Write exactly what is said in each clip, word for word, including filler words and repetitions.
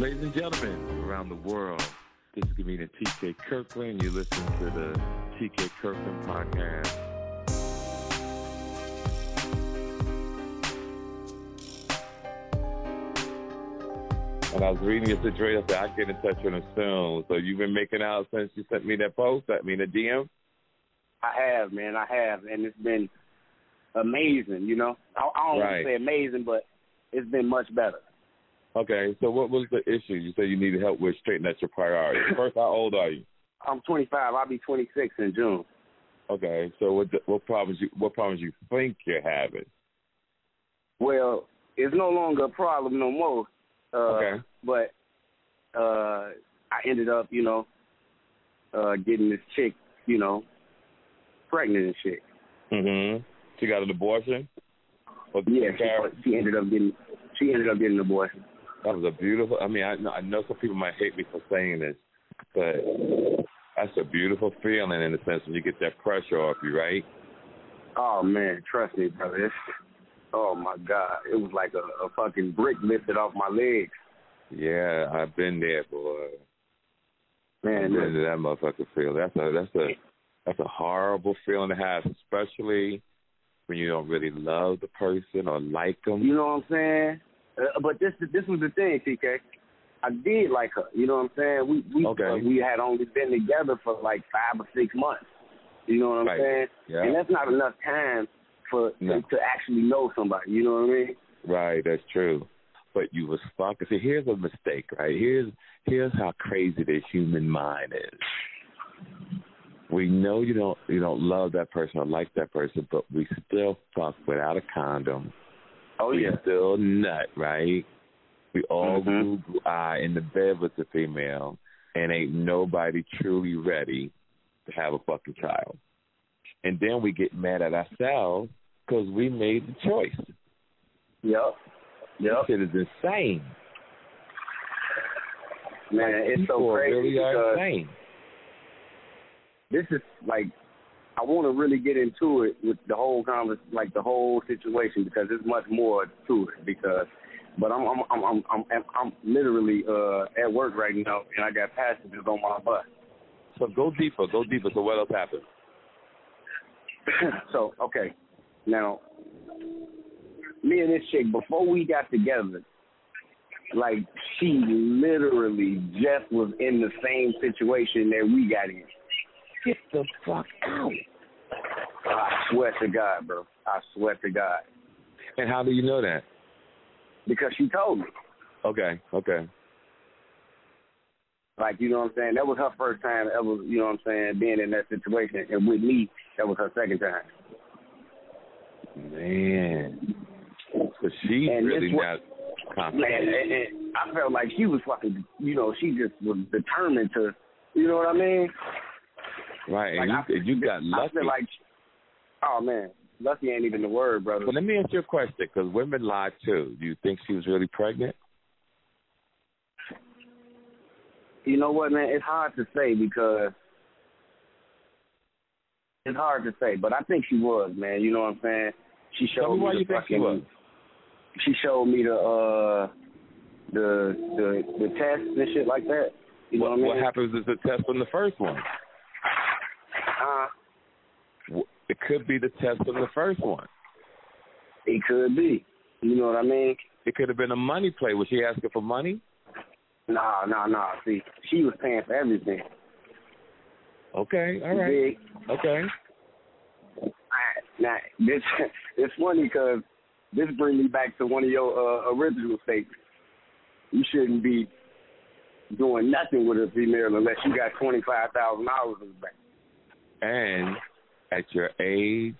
Ladies and gentlemen around the world, this is comedian T K Kirkland. You listen to the T K Kirkland podcast. And I was reading your situation. I said, I'll get in touch with him soon. So you've been making out since you sent me that post, I mean, the D M? I have, man. I have. And it's been amazing, you know. I, I don't right. want to say amazing, but it's been much better. Okay. So what was the issue? You said you needed help with straightening out your priorities. First, how old are you? I'm twenty-five. I'll be twenty-six in June. Okay. So what what problems you, what problems you think you're having? Well, it's no longer a problem no more. Uh, okay. But uh, I ended up, you know, uh, getting this chick, you know, pregnant and shit. Mm-hmm. She got an abortion? Or yeah, she, she ended up getting she ended up getting an abortion. That was a beautiful, I mean, I know, I know some people might hate me for saying this, but that's a beautiful feeling in the sense when you get that pressure off you, right? Oh, man, trust me, brother. It's, oh, my God. It was like a, a fucking brick lifted off my legs. Yeah, I've been there, boy. Man, I've been to that motherfucker feel. That's a, that's, a, that's a horrible feeling to have, especially when you don't really love the person or like them. You know what I'm saying? Uh, but this this was the thing, T K. I did like her. You know what I'm saying? We we, okay. uh, we had only been together for like five or six months. You know what I'm right. saying? Yeah. And that's not enough time For, no. to, to actually know somebody, you know what I mean? Right, that's true. But you was stuck. See, here's a mistake, right? Here's here's how crazy the human mind is. We know you don't you don't love that person or like that person, but we still fuck without a condom. Oh we yeah, still nut, right? We all mm-hmm. glue eye in the bed with the female, and ain't nobody truly ready to have a fucking child. And then we get mad at ourselves. Because we made the choice. Yep. Yep. This shit is insane. Man, like, it's so crazy. Really are insane. This is like, I want to really get into it with the whole convers, like the whole situation, because there's much more to it. Because, but I'm I'm I'm I'm I'm, I'm, I'm literally uh, at work right now, and I got passengers on my bus. So go deeper. Go deeper. So what else happened? So okay. Now, me and this chick, before we got together, like, she literally just was in the same situation that we got in. Get the fuck out. I swear to God, bro. I swear to God. And how do you know that? Because she told me. Okay, okay. Like, you know what I'm saying? That was her first time ever, you know what I'm saying, being in that situation. And with me, that was her second time. Man, so she and really got confident. And, and I felt like she was fucking, you know, she just was determined to, you know what I mean? Right, like, and I, you, you got lucky. I feel like, oh, man, lucky ain't even the word, brother. But let me ask you a question, because women lie, too. Do you think she was really pregnant? You know what, man, it's hard to say because... It's hard to say, but I think she was, man. You know what I'm saying? She showed Tell me, me why the you fucking, think she was. She showed me the uh, the the the test and shit like that. You what, know what, what I mean? Happens is the test on the first one. Uh, it could be the test on the first one. It could be. You know what I mean? It could have been a money play. Was she asking for money? Nah, nah, nah. See, she was paying for everything. Okay, all right. Big. Okay. Now, this it's funny because this brings me back to one of your uh, original statements. You shouldn't be doing nothing with a female unless you got twenty-five thousand dollars in the bank. And at your age,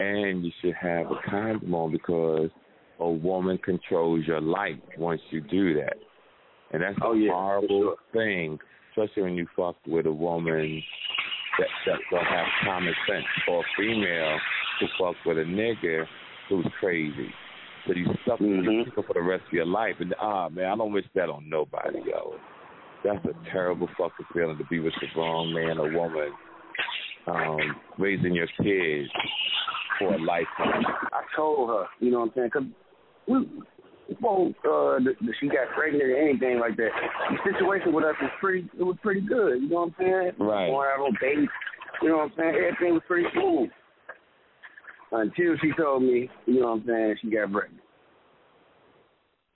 and you should have a condom on because a woman controls your life once you do that. And that's oh, a yeah, horrible for sure. thing. Especially when you fuck with a woman that, that don't have common sense, or a female who fuck with a nigga who's crazy. So you suck mm-hmm. people for the rest of your life. And, ah, man, I don't wish that on nobody, yo. That's a terrible fucking feeling to be with the wrong man or woman, um, raising your kids for a lifetime. I told her, you know what I'm saying? Cause we, before uh, the, the, she got pregnant or anything like that, the situation with us was pretty, it was pretty good, you know what I'm saying? Right. Born out on baby, you know what I'm saying? Everything was pretty smooth. Until she told me, you know what I'm saying, she got pregnant.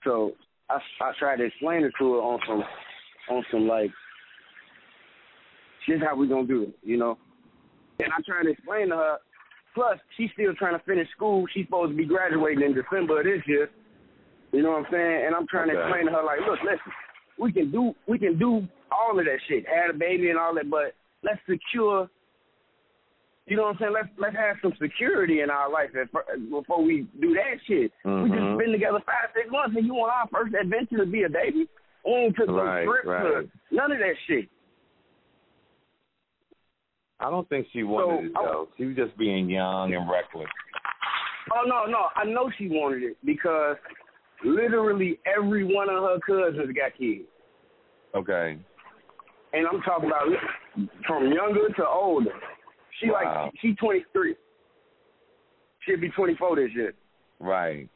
So I, I tried to explain it to her on some, on some like, this is how we gonna do it, you know? And I'm trying to explain to her, plus she's still trying to finish school. She's supposed to be graduating in December of this year. You know what I'm saying? And I'm trying okay. to explain to her like, look, listen, we can do we can do all of that shit, have a baby and all that, but let's secure, you know what I'm saying? Let's let's have some security in our life before we do that shit. Mm-hmm. We just been together five, six months, and you want our first adventure to be a baby? We ain't took right, no trip right. to none of that shit. I don't think she wanted so, it, though. I, she was just being young and reckless. Oh, no, no. I know she wanted it because literally every one of her cousins got kids. Okay. And I'm talking about from younger to older. She wow. like, she twenty-three. She'll be twenty-four this year. Right.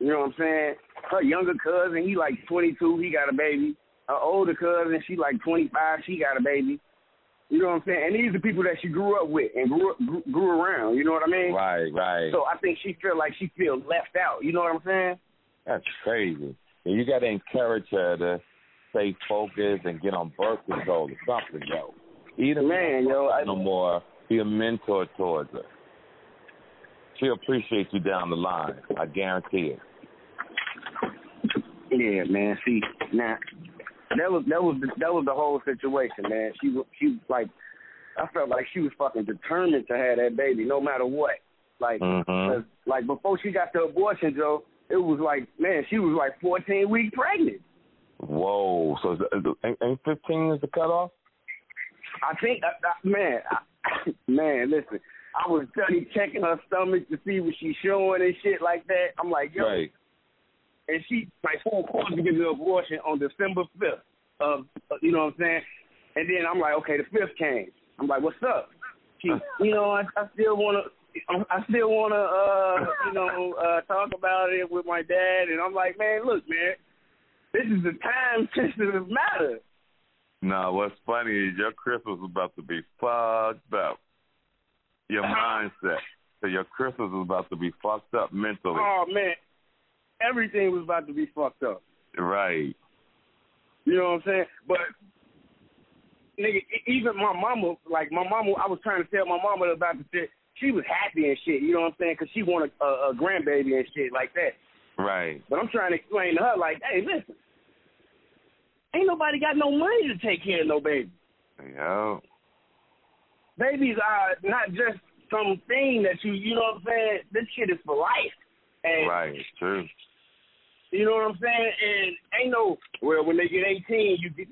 You know what I'm saying? Her younger cousin, he like twenty-two. He got a baby. Her older cousin, she like twenty-five. She got a baby. You know what I'm saying? And these are people that she grew up with and grew up, grew around. You know what I mean? Right, right. So I think she feel like she feel left out. You know what I'm saying? That's crazy. And you got to encourage her to stay focused and get on birth control or something, yo. Either man, yo, I no more. Be a mentor towards her. She'll appreciate you down the line. I guarantee it. Yeah, man. See, now. Nah. That was that was the, that was the whole situation, man. She she was like, I felt like she was fucking determined to have that baby, no matter what. Like, mm-hmm. like before she got the abortion, Joe, it was like, man, she was like fourteen weeks pregnant. Whoa! So is the, ain't fifteen is the cutoff? I think, uh, man, I, man, listen, I was study checking her stomach to see what she's showing and shit like that. I'm like, yo. Right. And she, like, four quarters to get the abortion on December fifth. Of, you know what I'm saying? And then I'm like, okay, the fifth came. I'm like, what's up? She, you know, I, I still want to, I still want to, uh, you know, uh, talk about it with my dad. And I'm like, man, look, man, this is a time-sensitive matter. No, what's funny is your Christmas was about to be fucked up. Your mindset. So your Christmas was about to be fucked up mentally. Oh, man. Everything was about to be fucked up. Right. You know what I'm saying? But, nigga, even my mama, like, my mama, I was trying to tell my mama about the shit. She was happy and shit, you know what I'm saying? Because she wanted a, a grandbaby and shit like that. Right. But I'm trying to explain to her, like, hey, listen, ain't nobody got no money to take care of no baby. Yeah. Babies are not just something that you, you know what I'm saying? This shit is for life. And, right, it's true. You know what I'm saying? And ain't no, well, when they get eighteen, you get.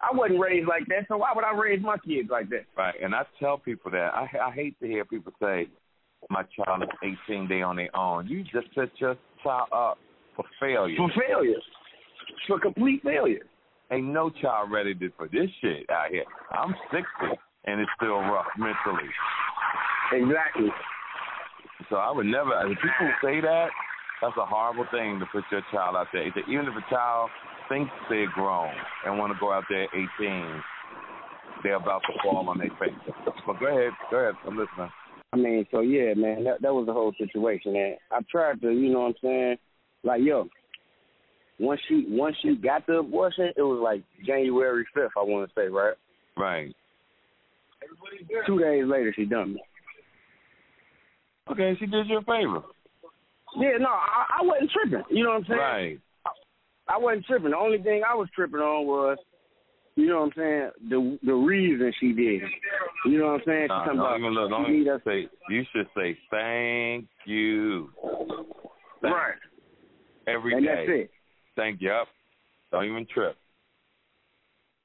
I wasn't raised like that, so why would I raise my kids like that? Right, and I tell people that. I, I hate to hear people say, my child is eighteen, they on their own. You just set your child up for failure. For failure. For complete failure. Ain't no child ready for this shit out here. I'm sixty, and it's still rough mentally. Exactly. So I would never, if people say that, that's a horrible thing to put your child out there. Even if a child thinks they're grown and want to go out there at eighteen, they're about to fall on their face. But go ahead, go ahead, I'm listening. I mean, so yeah, man, that, that was the whole situation, man. I tried to, you know what I'm saying, like, yo, once she, once she got the abortion, it was like January fifth, I want to say, right? Right. Two days later, she done me. Okay, she did you a favor. Yeah, no, I, I wasn't tripping. You know what I'm saying? Right. I, I wasn't tripping. The only thing I was tripping on was, you know what I'm saying, the the reason she did it. You know what I'm saying? Nah, don't about, even look. Don't even us. Say, you should say thank you. Thank right. Every and day. And that's it. Thank you. Up. Don't even trip.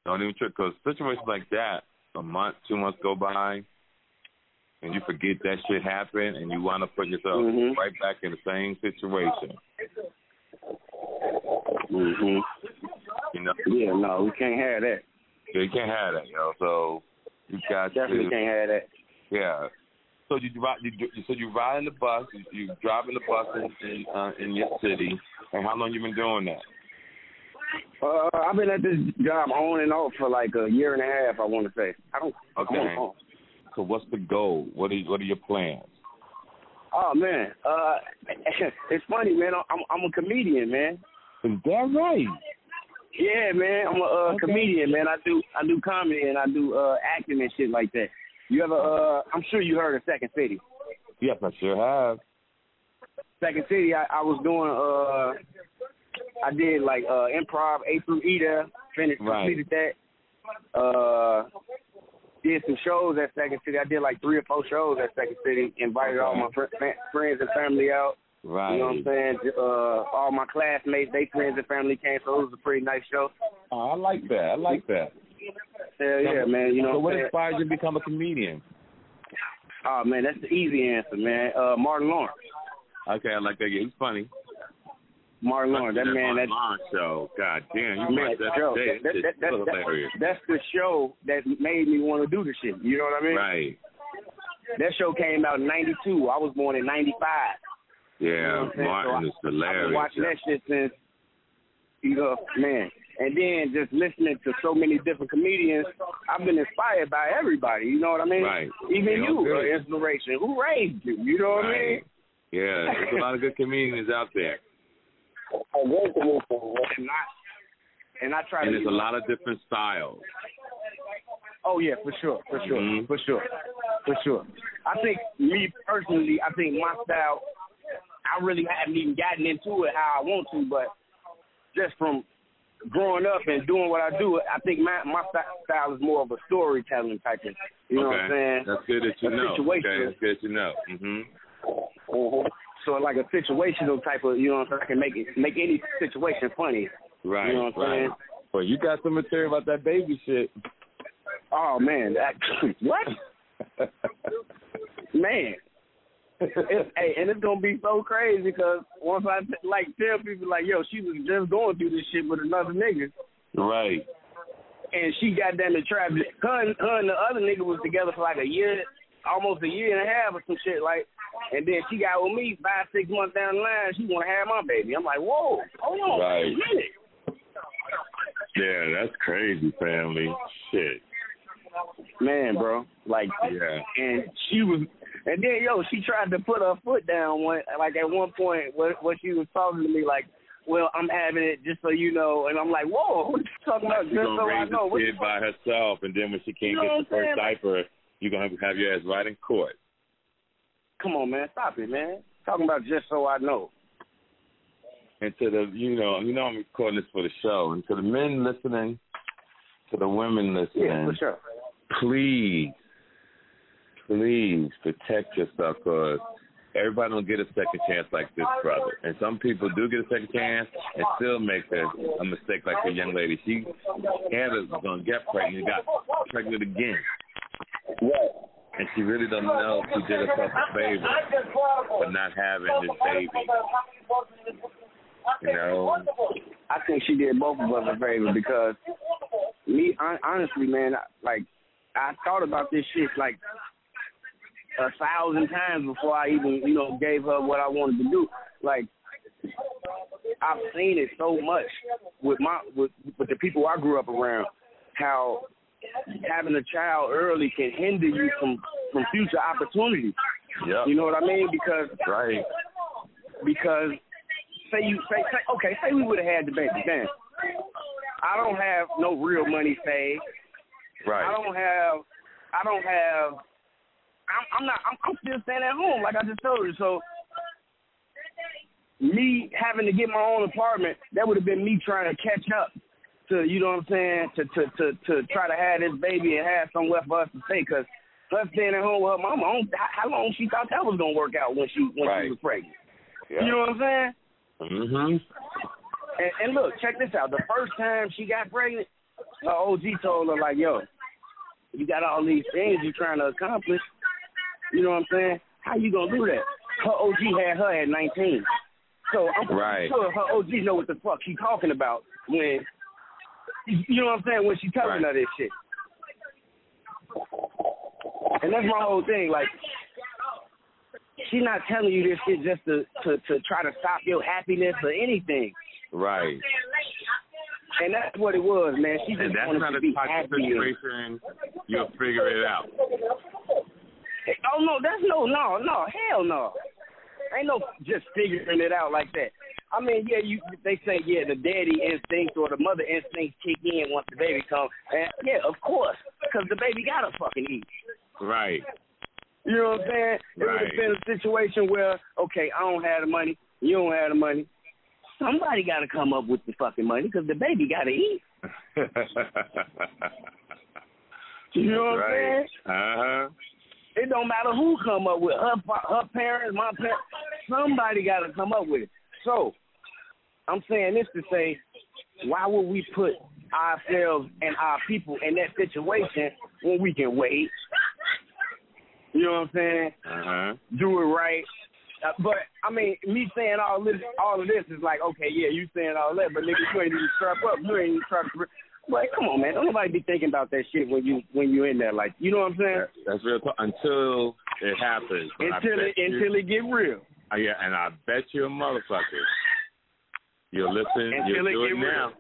Don't even trip because situations like that, a month, two months go by, and you forget that shit happened, and you wind up putting yourself mm-hmm. right back in the same situation. Mm-hmm. You know? Yeah, no, we can't have that. Yeah, you can't have that, yo. So you got definitely to, can't have that. Yeah. So you, you so you riding the bus, you, you driving the bus in in, uh, in your city, And how long you been doing that? Uh, I've been at this job on and off for like a year and a half, I want to say. I don't. Okay. So what's the goal? What are what are your plans? Oh man, uh, it's funny, man. I'm I'm a comedian, man. Is that right? Yeah, man. I'm a uh, okay. comedian, man. I do I do comedy and I do uh, acting and shit like that. You ever? Uh, I'm sure you heard of Second City. Yes, I sure have. Second City. I, I was doing. Uh, I did like uh, improv A through E there. Finished right. completed that. Uh, did some shows at Second City. I did like three or four shows at Second City. Invited okay. all my fr- friends and family out. Right. You know what I'm saying? Uh, all my classmates, they friends and family came, so it was a pretty nice show. Oh, I like that. I like that. Hell yeah, yeah, man. You know. So what inspired you to become a comedian? Oh man, that's the easy answer, man. Uh, Martin Lawrence. Okay, I like that. He's funny. Martin Lawrence, that, that man. Martin Lawrence show. God damn, you man, that show. That, that, that, that, so that, that's the show that made me want to do this shit. You know what I mean? Right. That show came out in ninety-two. I was born in ninety-five. Yeah, you know Martin so is I, hilarious. I've been watching that shit since, you know, man. And then just listening to so many different comedians, I've been inspired by everybody. You know what I mean? Right. Even they you are an inspiration. Who raised you? You know what right. I mean? Yeah, there's a lot of good comedians out there. And I, and I try and to. And there's a lot of different styles. Oh yeah, for sure, for sure, mm-hmm. for sure, for sure. I think me personally, I think my style. I really haven't even gotten into it how I want to, but just from growing up and doing what I do, I think my my style is more of a storytelling type of. You know okay. what I'm saying? That's good that you a know. Situation. Okay, that's good that you know. Mm-hmm. Mm-hmm. So like a situational type of, you know what I'm saying? I can make it, make any situation funny. Right. You know what I'm right. saying? Well, you got some material about that baby shit. Oh man, that, what? Man. It's, hey, and it's gonna be so crazy because once I like tell people like, yo, she was just going through this shit with another nigga, right? And she got down the trap. Her and, her and the other nigga was together for like a year, almost a year and a half or some shit like. And then she got with me five, six months down the line. She wanna have my baby. I'm like, whoa, hold on, right. wait a minute. Yeah, that's crazy, family. Shit. Man, bro, like, yeah. and she was, and then yo, she tried to put her foot down one, like at one point, what, what she was talking to me, like, well, I'm having it just so you know, and I'm like, whoa, what are you talking about? She's gonna so raise I know. This kid by herself, and then when she can't you know get the first diaper, you're gonna have, have your ass right in court. Come on, man, stop it, man. Talking about just so I know. And to the, you know, you know, I'm recording this for the show, and to the men listening, to the women listening, yeah, for sure. Please, please protect yourself because everybody don't get a second chance like this, brother. And some people do get a second chance and still make a, a mistake like the young lady. She Anna's going to get pregnant. Got pregnant again. And she really doesn't know if she did herself a favor for not having this baby. You know? I think she did both of us a favor because me, honestly, man, like, I thought about this shit like a thousand times before I even, you know, gave her what I wanted to do. Like, I've seen it so much with my with, with the people I grew up around, how having a child early can hinder you from, from future opportunities. Yep. You know what I mean? Because right. Because say you say, say okay, say we would have had the baby, damn. I don't have no real money saved. Right. I don't have, I don't have, I'm, I'm not, I'm, I'm still staying at home, like I just told you. So, me having to get my own apartment, that would have been me trying to catch up to, you know what I'm saying, to to, to, to try to have this baby and have somewhere for us to stay. Because us staying at home with her mama, how long she thought that was going to work out when she when right. she was pregnant? Yeah. You know what I'm saying? Mm-hmm. And, and look, check this out. The first time she got pregnant, her O G told her, like, yo, you got all these things you're trying to accomplish. You know what I'm saying? How you going to do that? Her O G had her at nineteen. So I'm right. sure her O G know what the fuck she's talking about when, you know what I'm saying, when she telling right. her this shit. And that's my whole thing. Like, she's not telling you this shit just to, to, to try to stop your happiness or anything. Right. And that's what it was, man. She just wanted to be happy. And that's not a toxic situation. You'll figure it out. Oh, no, that's no, no, no, hell no. Ain't no just figuring it out like that. I mean, yeah, you. They say, yeah, the daddy instinct or the mother instinct kick in once the baby comes. And yeah, of course, because the baby got to fucking eat. Right. You know what I'm saying? It right. would have been a situation where, okay, I don't have the money, you don't have the money. Somebody got to come up with the fucking money because the baby got to eat. You know what right. I'm saying? Uh-huh. It don't matter who come up with her, her parents, my parents. Somebody got to come up with it. So, I'm saying this to say, why would we put ourselves and our people in that situation when we can wait? You know what I'm saying? Uh-huh. Do it right. Uh, but, I mean, me saying all this, all of this is like, okay, yeah, you saying all that, but nigga, you ain't even strap up. You ain't even strap up. Like, come on, man. Don't nobody be thinking about that shit when you when you're in there. Like, you know what I'm saying? That's real. Until it happens. Until it you, until it get real. Uh, yeah, and I bet you a motherfucker. You'll listen. Until you'll it do it now. Real.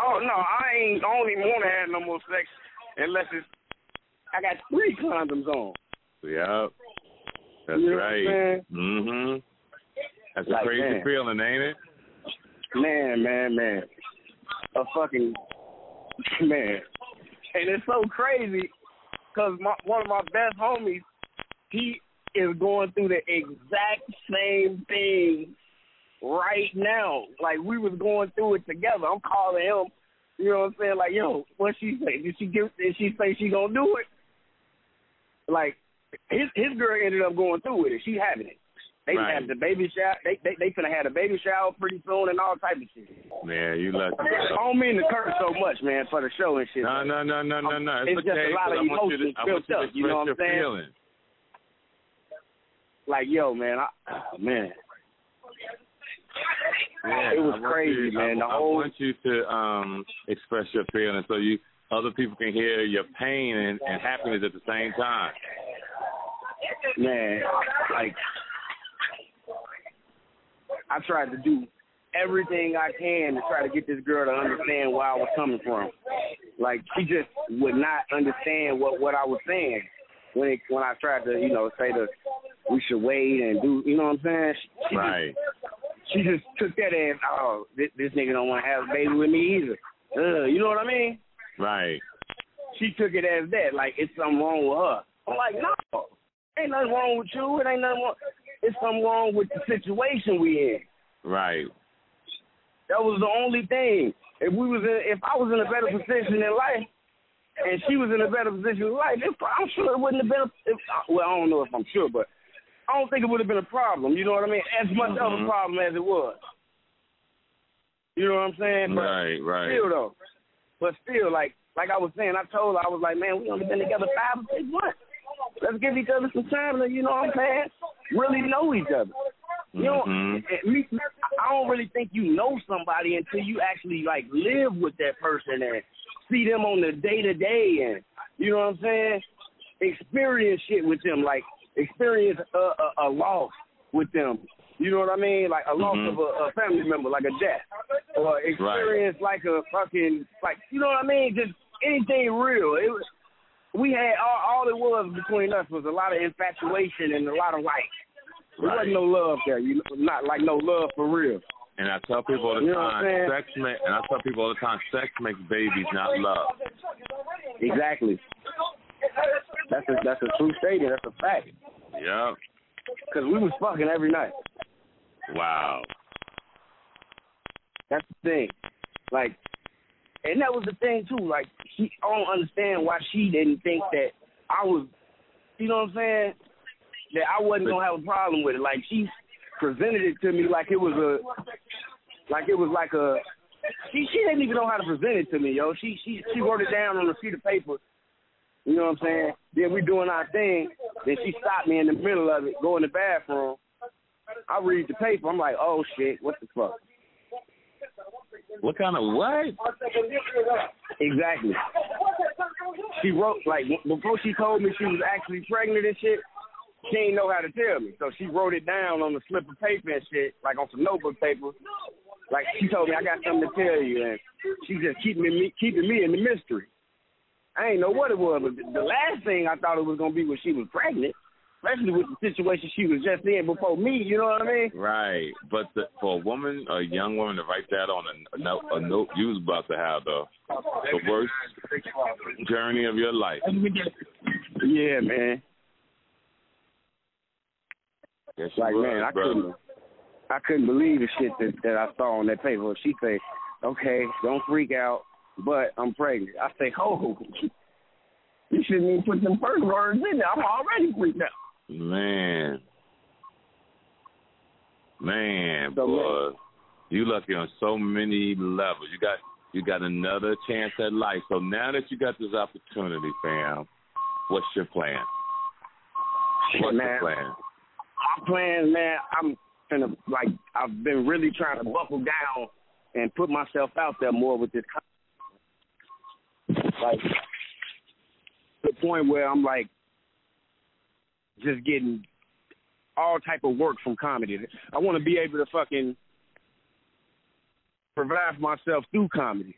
Oh no, I ain't. I don't even want to have no more sex unless it's. I got three condoms on. Yep. That's you know right. Mm-hmm. That's like, a crazy man. Feeling, ain't it? Man, man, man. A fucking man, and it's so crazy because my, one of my best homies, he is going through the exact same thing right now. Like we was going through it together. I'm calling him, you know what I'm saying? Like, yo, what she say? Did she give? Did she say she gonna do it? Like his his girl ended up going through with it. She having it. They right. have the baby shower. They they they finna have a baby shower pretty soon and all type of shit. Yeah, you lucky. I don't mean to curse so much, man, for the show and shit. No, no, no, no, no, no. It's, it's okay, just a lot of emotions built up. You know what I'm saying? Feeling. Like, yo, man, I, oh, man. Yeah, it was crazy, you, man. I, the I whole... want you to um express your feelings so you other people can hear your pain and, and happiness at the same time. Man, like. I tried to do everything I can to try to get this girl to understand where I was coming from. Like, she just would not understand what, what I was saying when it, when I tried to, you know, say that we should wait and do, you know what I'm saying? She, right. She just, she just took that as, oh, this, this nigga don't want to have a baby with me either. Ugh, you know what I mean? Right. She took it as that, like, it's something wrong with her. I'm like, no, ain't nothing wrong with you. It ain't nothing wrong. It's something wrong with the situation we in. Right. That was the only thing. If we was in, if I was in a better position in life, and she was in a better position in life, it, I'm sure it wouldn't have been. A, if, well, I don't know if I'm sure, but I don't think it would have been a problem. You know what I mean? As much mm-hmm. of a problem as it was. You know what I'm saying? But right. Right. Still though, but still, like like I was saying, I told her I was like, man, we only been together five or six months. Let's give each other some time, you know what I'm saying? Really know each other. You know, mm-hmm. I don't really think you know somebody until you actually, like, live with that person and see them on the day-to-day and, you know what I'm saying, experience shit with them, like, experience a, a, a loss with them. You know what I mean? Like, a loss mm-hmm. of a, a family member, like a death. Or experience, right. like, a fucking, like, you know what I mean? Just anything real. It was. We had all, all it was between us was a lot of infatuation and a lot of like. There right. wasn't no love there. You know, not like no love for real. And I tell people all the you time, sex make, and I tell people all the time, sex makes babies, not love. Exactly. That's a, that's a true statement. That's a fact. Yeah. Because we was fucking every night. Wow. That's the thing. Like. And that was the thing, too. Like, she, I don't understand why she didn't think that I was, you know what I'm saying, that I wasn't going to have a problem with it. Like, she presented it to me like it was a, like it was like a, she, she didn't even know how to present it to me, yo. She, she, she wrote it down on a sheet of paper, you know what I'm saying? Then we doing our thing. Then she stopped me in the middle of it, go in the bathroom. I read the paper. I'm like, oh, shit, what the fuck? What kind of what? Exactly. She wrote, like, before she told me she was actually pregnant and shit, she ain't know how to tell me. So she wrote it down on a slip of paper and shit, like on some notebook paper. Like, she told me, I got something to tell you. And she just keeping me, keeping me in the mystery. I ain't know what it was, but the last thing I thought it was going to be when she was pregnant, especially with the situation she was just in before me, you know what I mean? Right. But the, for a woman, a young woman, to write that on a, a, note, a note, you was about to have the, the worst journey of your life. Yeah, man. Yes, like, was, man, I brother. couldn't I couldn't believe the shit that, that I saw on that paper. She said, okay, don't freak out, but I'm pregnant. I say, oh, you shouldn't even put them first words in there. I'm already freaked out. Man. Man, so, boy. Man. You lucky on so many levels. You got you got another chance at life. So now that you got this opportunity, fam, what's your plan? What's man, your plan? My plan, man, I'm finna, like, I've been really trying to buckle down and put myself out there more with this. Like, the point where I'm, like, just getting all type of work from comedy. I want to be able to fucking provide for myself through comedy.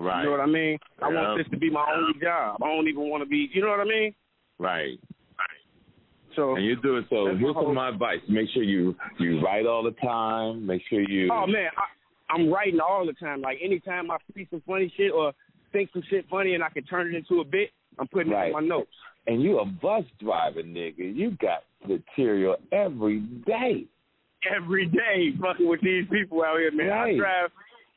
Right. You know what I mean? Yeah. I want this to be my only job. I don't even want to be, you know what I mean? Right. So, and you do it. So here's some of my advice. Make sure you, you write all the time. Make sure you... Oh, man, I, I'm writing all the time. Like, anytime I see some funny shit or think some shit funny and I can turn it into a bit, I'm putting right. it in my notes. And you a bus driver, nigga. You got material every day. Every day, fucking with these people out here, man. Right. I drive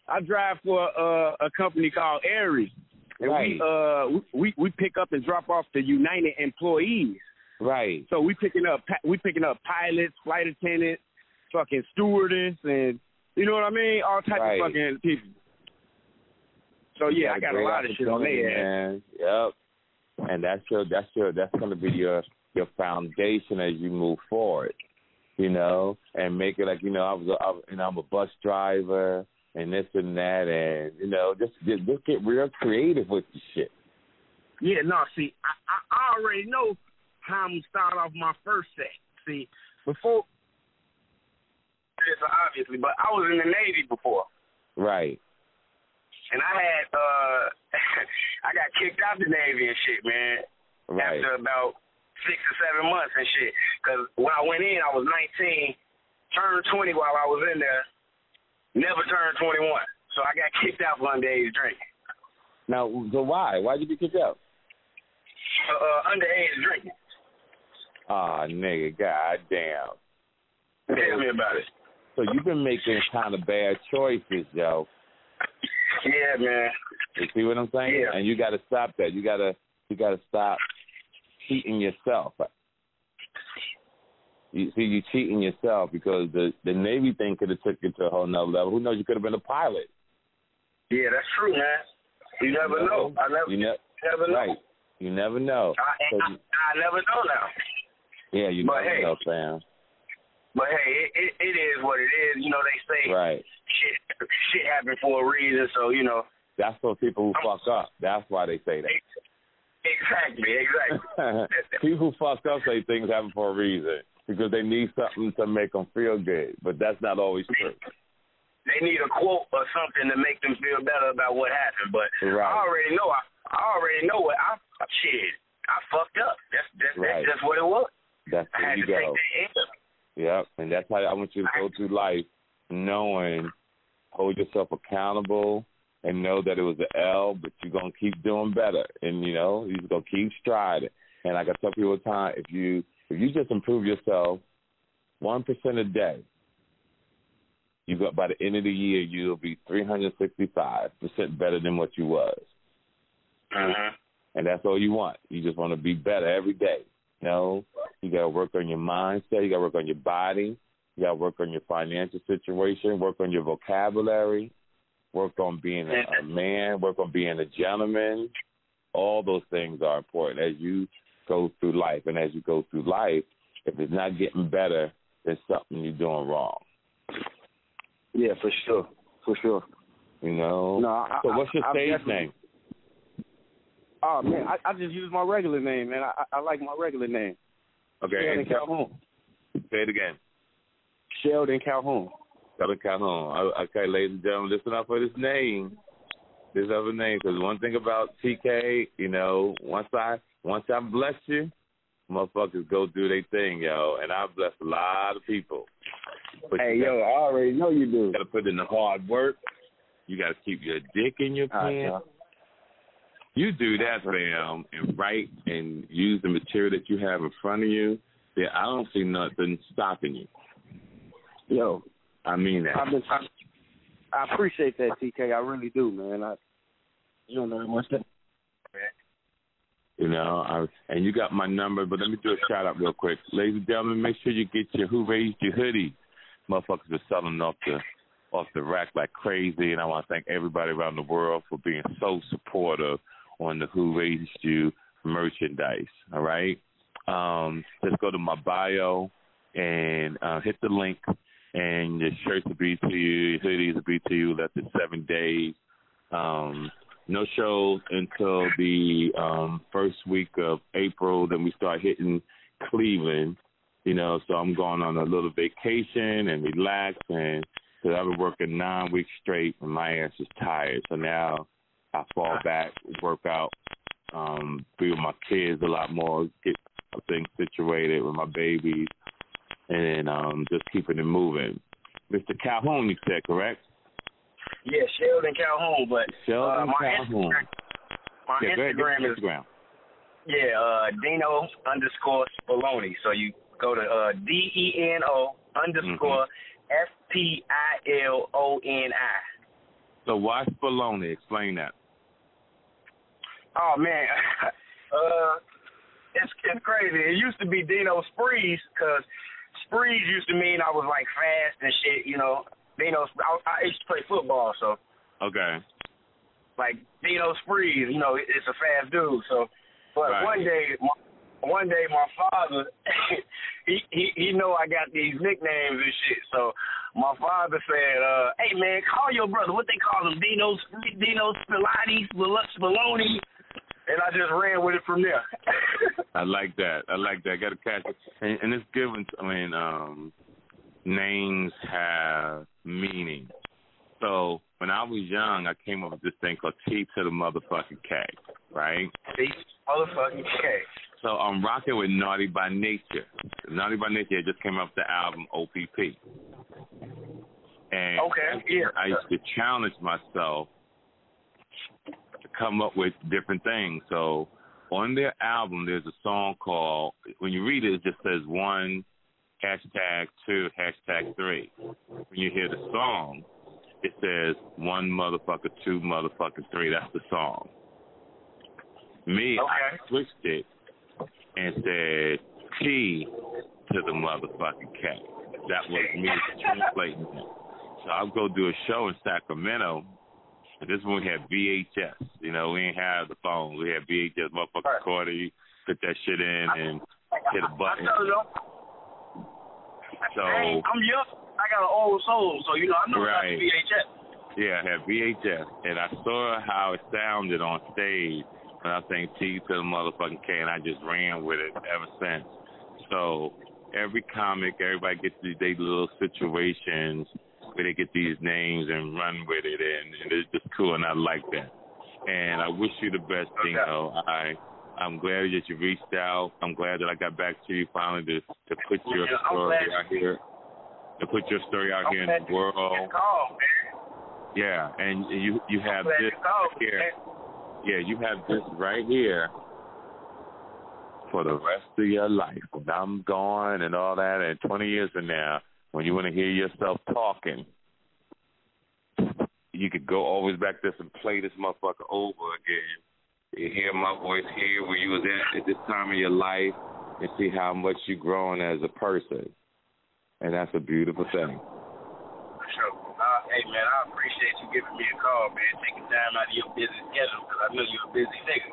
I drive for uh, a company called Aerie. And right. we, uh, we, we pick up and drop off the United employees. Right. So we picking up we picking up pilots, flight attendants, fucking stewardess, and you know what I mean? All types right. of fucking people. So yeah, I got a lot of shit on there. Man. Yep. And that's your that's your that's gonna be your your foundation as you move forward. You know, and make it like, you know, I was a, I, you know, I'm a bus driver and this and that, and you know, just just, just get real creative with the shit. Yeah, no, see, I, I, I already know how I'm going to start off my first set. See, before, obviously, but I was in the Navy before. Right. And I had, uh, I got kicked out the Navy and shit, man. Right. After about six or seven months and shit. Because when I went in, I was nineteen, turned twenty while I was in there, never turned twenty-one. So I got kicked out for underage drinking. Now, so why? Why did you get kicked out? Uh, uh, underage drinking. Ah, oh, nigga, god damn. Tell me about it. So you've been making kind of bad choices, yo. Yeah, man. You see what I'm saying? Yeah. And you got to stop that. You got to you got to stop cheating yourself. You see, you cheating yourself because the, the Navy thing could have took you to a whole nother level. Who knows? You could have been a pilot. Yeah, that's true, man. You never you know. know. I never, you ne- never know. Right. You never know. I, I, I never know now. Yeah, you but never hey, know, fam. But hey, it, it, it is what it is. You know, they say right. shit shit happened for a reason, so, you know. That's for people who I'm, fuck up. That's why they say that. Exactly, exactly. People who fuck up say things happen for a reason because they need something to make them feel good, but that's not always true. They need a quote or something to make them feel better about what happened, but right. I already know I I already know what I shit. I fucked up. That's that's, right. that's just what it was. That's I had you to go. Take that in. Yep, and that's how I want you to go through life, knowing, hold yourself accountable, and know that it was an L, but you're gonna keep doing better, and you know you're gonna keep striving. And like I tell people all the time, if you if you just improve yourself one percent a day, you got by the end of the year you'll be three hundred sixty-five percent better than what you was. Uh-huh. And that's all you want. You just want to be better every day. You know, you got to work on your mindset. You got to work on your body. You got to work on your financial situation. Work on your vocabulary. Work on being a, a man. Work on being a gentleman. All those things are important as you go through life. And as you go through life, if it's not getting better, there's something you're doing wrong. Yeah, for sure. For sure. You know? No, I, so what's your I, stage definitely- name? Oh, man, I, I just use my regular name, man. I, I like my regular name. Okay. Sheldon Calhoun. Say it again. Sheldon Calhoun. Sheldon Calhoun. Okay, ladies and gentlemen, listen up for this name. This other name, because one thing about T K, you know, once I once I bless you, motherfuckers go do their thing, yo. And I bless a lot of people. But hey, yo, gotta, I already know you do. You got to put in the hard work. You got to keep your dick in your pants. You do that, fam, and write and use the material that you have in front of you. Then I don't see nothing stopping you. Yo, I mean that. I've been, I, I appreciate that, T K. I really do, man. I, you don't know how much that. You know, I, and you got my number, but let me do a shout out real quick, ladies and gentlemen. Make sure you get your Who Raised Your hoodie. Motherfuckers are selling off the off the rack like crazy, and I want to thank everybody around the world for being so supportive on the Who Raised You merchandise. All right, um, just go to my bio and uh, hit the link, and your shirts will be to you, your hoodies will be to you. That's in seven days. Um, no shows until the um, first week of April. Then we start hitting Cleveland. You know, so I'm going on a little vacation and relax, and because I've been working nine weeks straight, and my ass is tired. So now I fall back, work out, um, be with my kids a lot more, get things situated with my babies, and um, just keeping it moving. Mister Calhoun, you said, correct? Yeah, Sheldon Calhoun, but Sheldon uh, my Calhoun. Instagram, my yeah, Instagram ahead, is Instagram. Yeah, uh, Dino underscore Spallone. So you go to uh, D E N O underscore F P I L O N I. So why Spallone? Explain that. Oh man, uh, it's it's crazy. It used to be Dino Spreeze because Spreeze used to mean I was like fast and shit, you know. Dino, I, I used to play football, so. Okay. Like, Dino Spreeze, you know, it's a fast dude, so. But right. one day, my, one day my father, he, he he know I got these nicknames and shit, so my father said, uh, hey, man, call your brother. What they call him? Dino, Dino Spillani, Spallone. And I just ran with it from there. I like that. I like that. Got to catch it. And, and it's given, I mean, um, names have meaning. So when I was young, I came up with this thing called T to the motherfucking K, right? T to the motherfucking K. So I'm rocking with Naughty by Nature. Naughty by Nature just came up with the album O P P. And okay, yeah. I used to challenge myself to come up with different things. So on their album, there's a song called, when you read it, it just says one, hashtag two, hashtag three. When you hear the song, it says one motherfucker, two motherfucker, three. That's the song. Me, okay. I switched it and said T to the motherfucking K. That was me translating it. So I'll go do a show in Sacramento. And this one we had V H S. You know, we didn't have the phone. We had V H S, motherfucking recorder. You put that shit in and hit a button. So, hey, I'm young. I got an old soul, so, you know, I know right. about V H S. Yeah, I had V H S, and I saw how it sounded on stage when I sang T to the motherfucking K, and I just ran with it ever since. So every comic, everybody gets these they little situations where they get these names and run with it, and, and it's just cool, and I like that. And I wish you the best, Dino. Okay. You know, I... I'm glad that you reached out. I'm glad that I got back to you finally to, to put your yeah, story out here, to put your story out I'm here in the world. Call, man. Yeah, and you you have this call, right here. Yeah, you have this right here for the rest of your life. When I'm gone and all that, and twenty years from now, when you want to hear yourself talking, you could go always back this and play this motherfucker over again. You hear my voice here where you was at at this time of your life and see how much you've grown as a person. And that's a beautiful thing. For sure. Uh, hey, man, I appreciate you giving me a call, man, taking time out of your busy schedule because I know you're a busy nigga.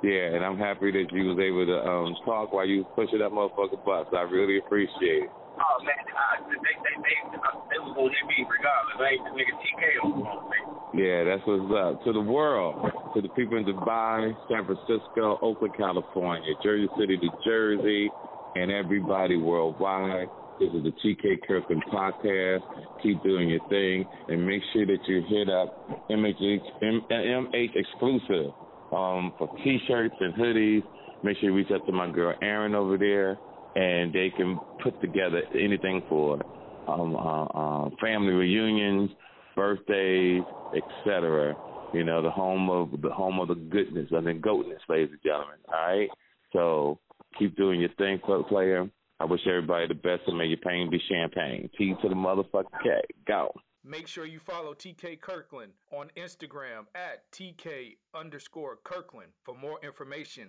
Yeah, and I'm happy that you was able to um, talk while you was pushing that motherfucking bus. I really appreciate it. Oh, man, I, they, they, they, they, they was going to hit me regardless. I ain't the nigga T K on the phone, man. Yeah, that's what's up. To the world, to the people in Dubai, San Francisco, Oakland, California, Jersey City, New Jersey, and everybody worldwide. This is the T K Kirkland podcast. Keep doing your thing, and make sure that you hit up M H Exclusive um, for T-shirts and hoodies. Make sure you reach out to my girl Erin over there, and they can put together anything for um, uh, uh, family reunions, birthdays, et cetera. You know, the home of the home of the goodness, I mean, goatness, ladies and gentlemen. All right, so keep doing your thing, club player. I wish everybody the best, and may your pain be champagne. T to the motherfucking K. Go. Make sure you follow T K Kirkland on Instagram at T K underscore Kirkland. For more information